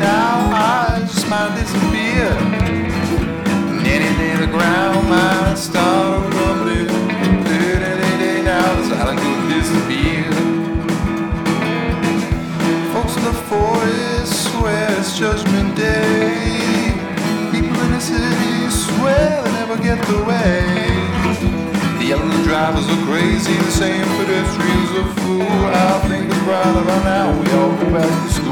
now I just might disappear. And any day the ground might start rumbling. But any day now the silence will disappear. Folks in the forest swear it's Judgment Day. People in the city swear they never get the way. The yellow drivers are crazy, the same pedestrians are fool. I think it's rather by now we all go back to school.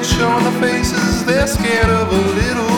Showing the faces, they're scared of a little